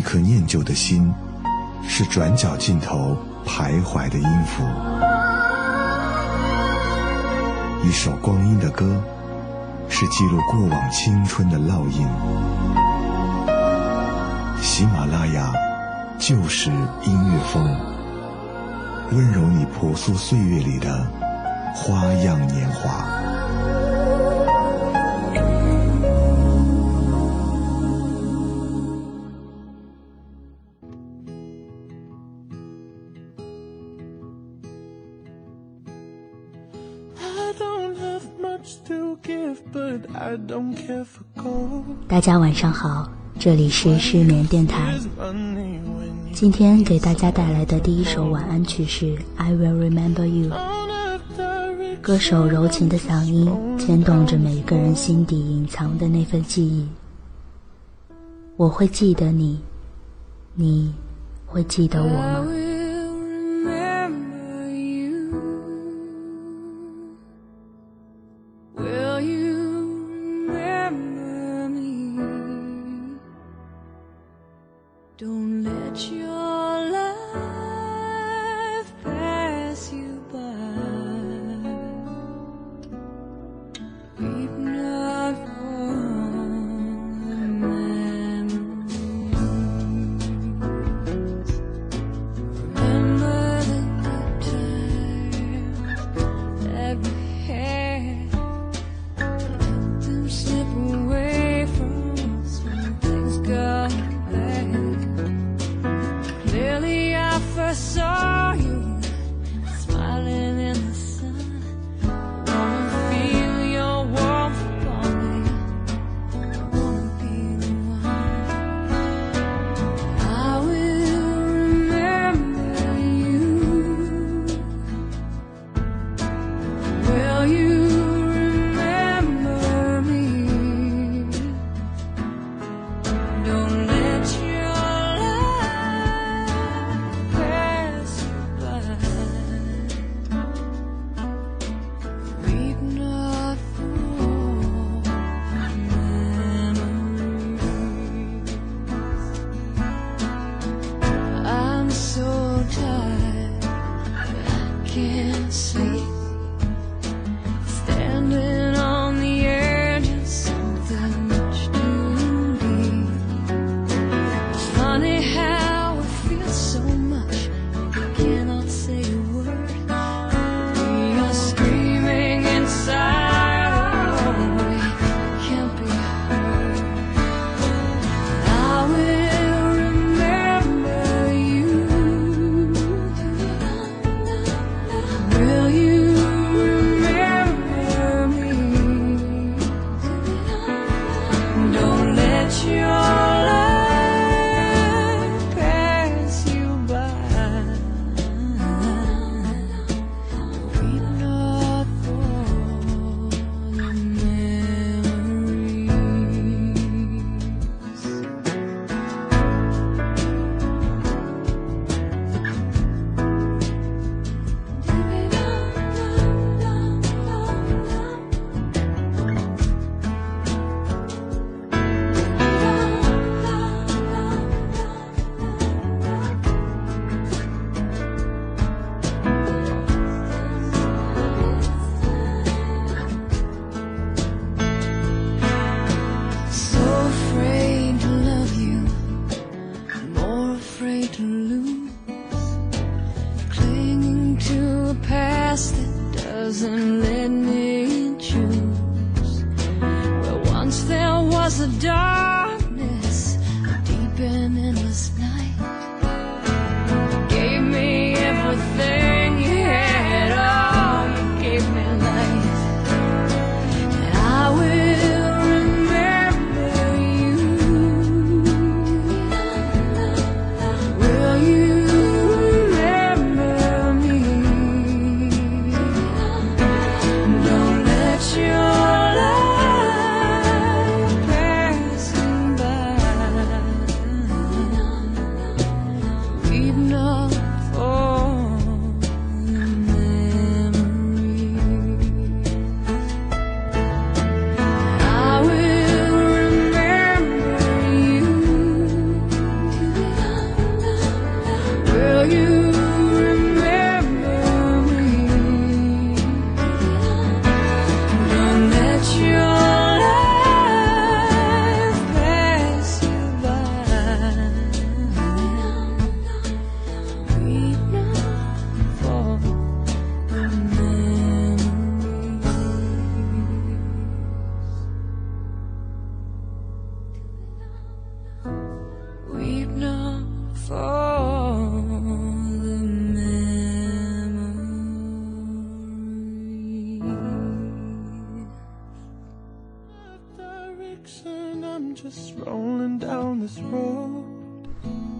一颗念旧的心，是转角尽头徘徊的音符，一首光阴的歌，是记录过往青春的烙印。喜马拉雅旧时音乐风，温柔你婆娑岁月里的花样年华。大家晚上好，这里是失眠电台。今天给大家带来的第一首晚安曲是 I Will Remember You。 歌手柔情的嗓音牵动着每个人心底隐藏的那份记忆。我会记得你，你会记得我吗？standing on the edge of something much too deep.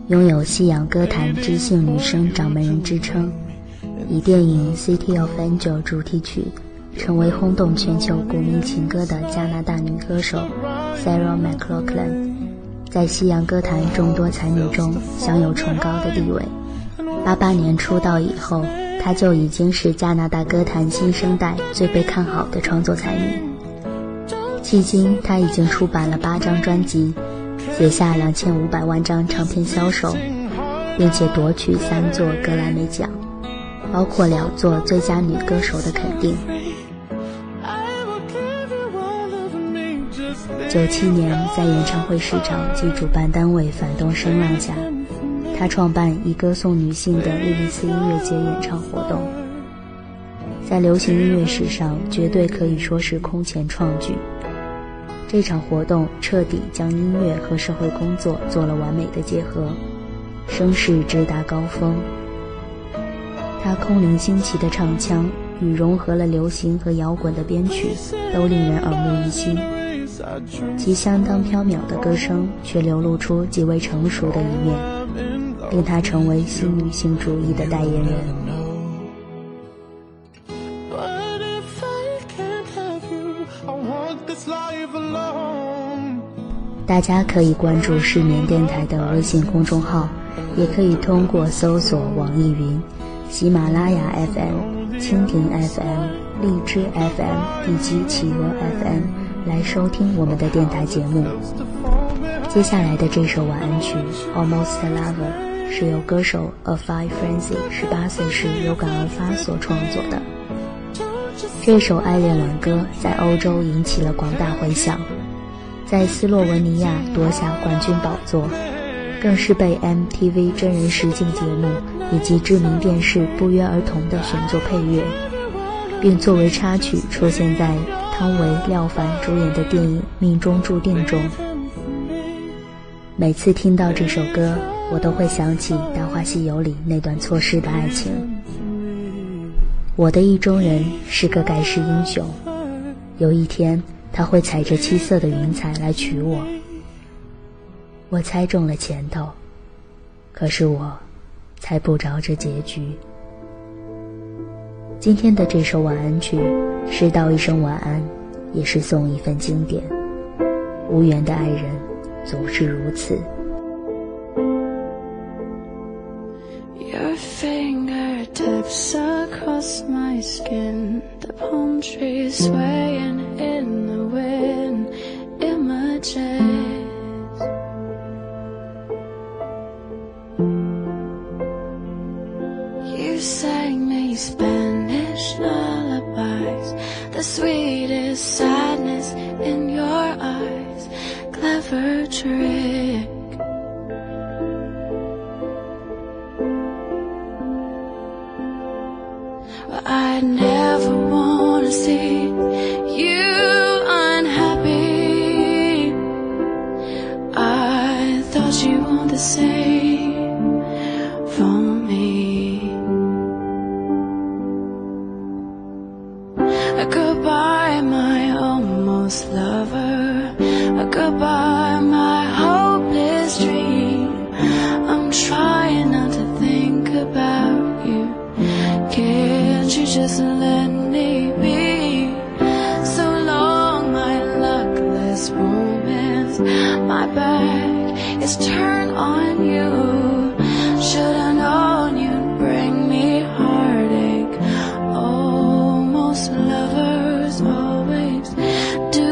拥有西洋歌坛知性女声掌门人之称，以电影《City of Angel》主题曲成为轰动全球国民情歌的加拿大女歌手 Sarah McLachlan 在西洋歌坛众多才女中享有崇高的地位。88年出道以后，她就已经是加拿大歌坛新生代最被看好的创作才女。迄今，她已经出版了8张专辑，写下2500万张唱片销售，并且夺取3座格莱美奖，包括2座最佳女歌手的肯定。97年，在演唱会市场及主办单位反动声浪下，她创办以歌颂女性的莉莉丝音乐节演唱活动，在流行音乐史上绝对可以说是空前创举。这场活动彻底将音乐和社会工作做了完美的结合，声势直达高峰。她空灵新奇的唱腔与融合了流行和摇滚的编曲都令人耳目一新，其相当飘渺的歌声却流露出极为成熟的一面，令她成为新女性主义的代言人。大家可以关注失眠电台的微信公众号，也可以通过搜索网易云、喜马拉雅 FM、蜻蜓 FM、荔枝 FM 以及企鹅 FM 来收听我们的电台节目。接下来的这首晚安曲 Almost Lover 是由歌手 A Fine Frenzy 18岁时有感而发所创作的。这首爱恋挽歌在欧洲引起了广大回响，在斯洛文尼亚夺下冠军宝座，更是被 MTV 真人实境节目以及知名电视不约而同地选作配乐，并作为插曲出现在汤唯、廖凡主演的电影《命中注定》中。每次听到这首歌，我都会想起《大话西游》里那段错失的爱情。我的意中人是个盖世英雄，有一天他会踩着7色的云彩来娶我，我猜中了前头，可是我猜不着这结局。今天的这首晚安曲是道一声晚安，也是送一份经典。无缘的爱人总是如此。 Your fingertips across my skin, the palm trees swaying in the wind, images you sang me, Spanish lullabies, the sweetest sadness in your eyes, clever trick. Well, I never wanna see you unhappy. I thought you wanted the same for me. Goodbye, my almost lover. Goodbye, my hopeless dream. I'm trying not to think about you. Can't you just let me be? So long, my luckless romance. My back is turned on you. Should I known you'd bring me heartache? Almost lover.Always do.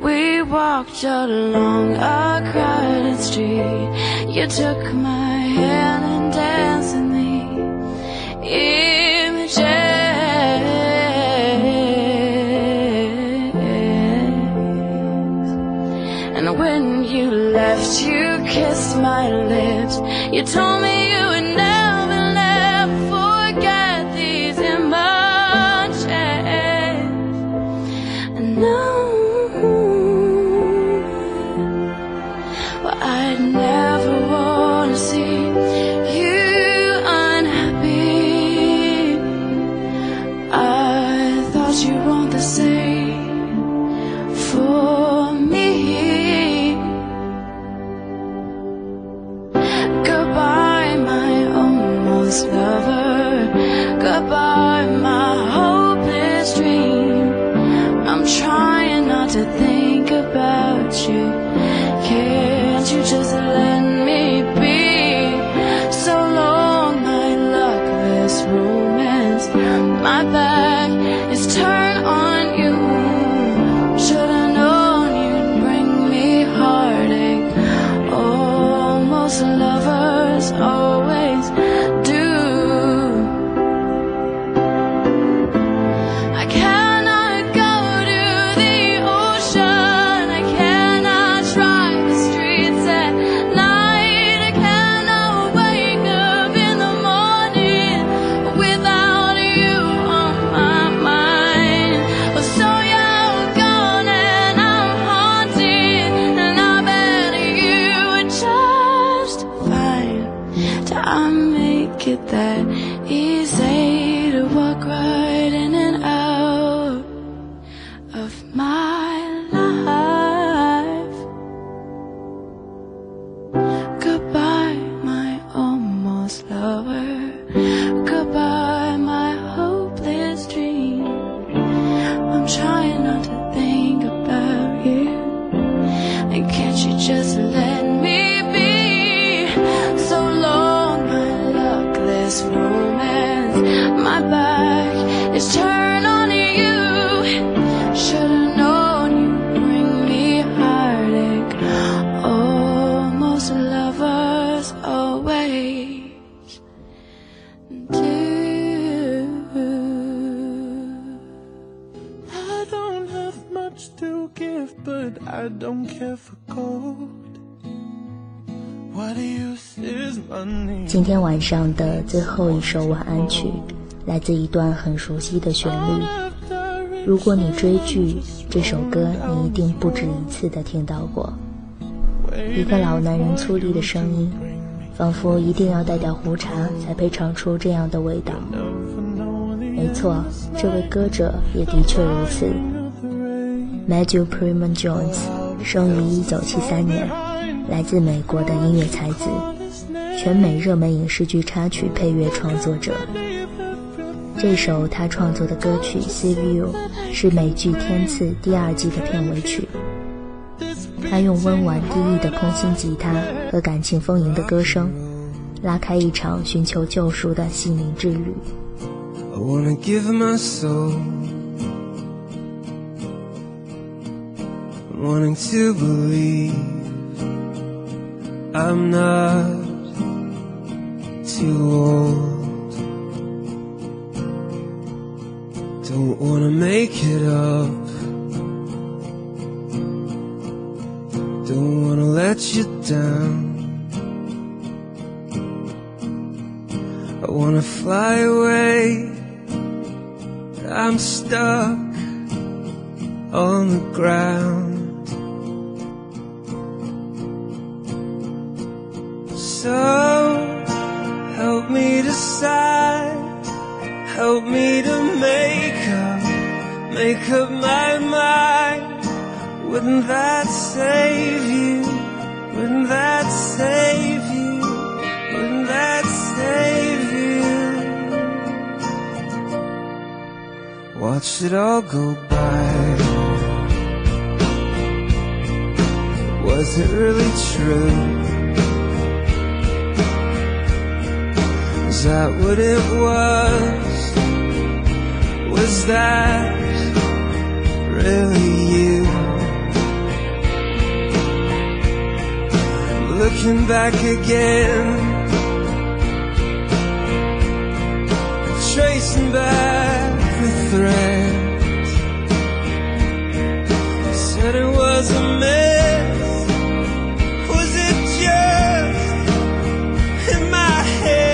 We walked along a crowded street. You took my hand and danced in the images. And when you left, you kissed my lips. You told me you would never.You want the same that easy to walk right in and out of my life. Goodbye, my almost lover. Goodbye, my hopeless dream. I'm trying not to think about you. And can't you just let me be? So long, my luckless romance. My back is turned on you. Should've known you bring me heartache. Almost lovers always. I don't have much to give, but I don't care for gold. What use is money? 今天晚上的最后一首晚安曲，来自一段很熟悉的旋律。如果你追剧，这首歌你一定不止一次的听到过。一个老男人粗粝的声音，仿佛一定要带点胡茬才配尝出这样的味道。没错，这位歌者也的确如此。Madou Prema Jones 生于1973年，来自美国的音乐才子，全美热门影视剧插曲配乐创作者。这首他创作的歌曲 Save You 是美剧天赐第二季的片尾曲。他用温婉低抑的空心吉他和感情丰盈的歌声，拉开一场寻求救赎的心灵之旅。I wanna give my soul, wanting to believe I'm not too old. Don't wanna make it up, don't wanna let you down. I wanna fly away, I'm stuck on the ground. So help me decide, help me to make up my mind. Wouldn't that save you? Wouldn't that save you? Wouldn't that save you? Watch it all go by. Was it really true? Is that what it was? Was that really you? Looking back again, tracing back the thread. Said it was a mess. Was it just in my head?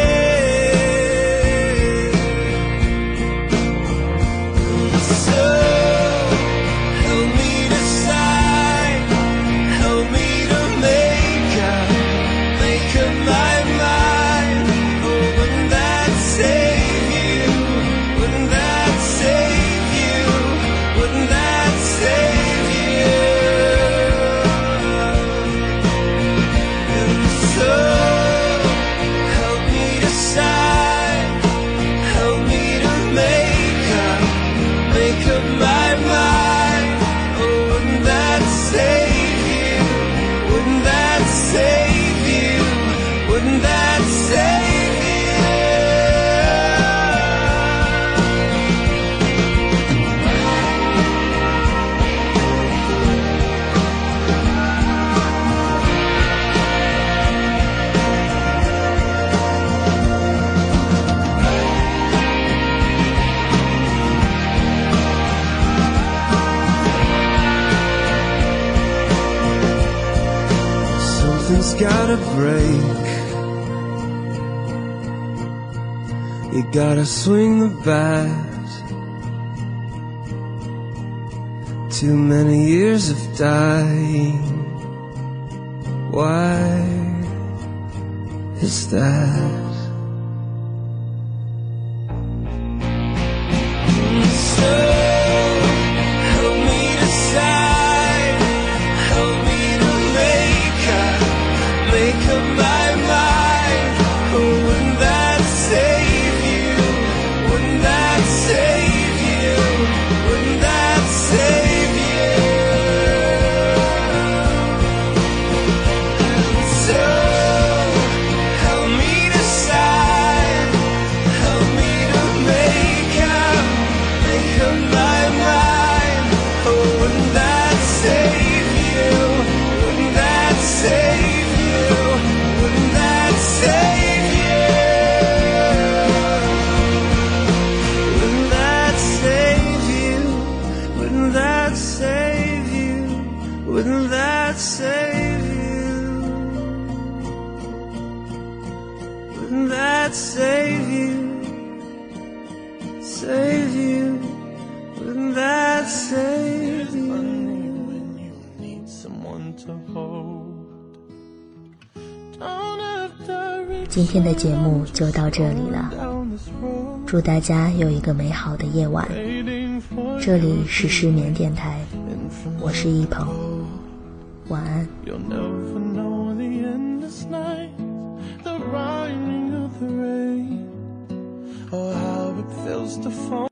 So gotta break, you gotta swing the bat. Too many years of dying, why is that? that save you? Wouldn't that save you? Wouldn't that save you? Save you? Wouldn't that save you? When you need someone to hold. Don't have the reason. 今天的节目就到这里了。祝大家有一个美好的夜晚，这里是失眠电台，我是一鹏，晚安。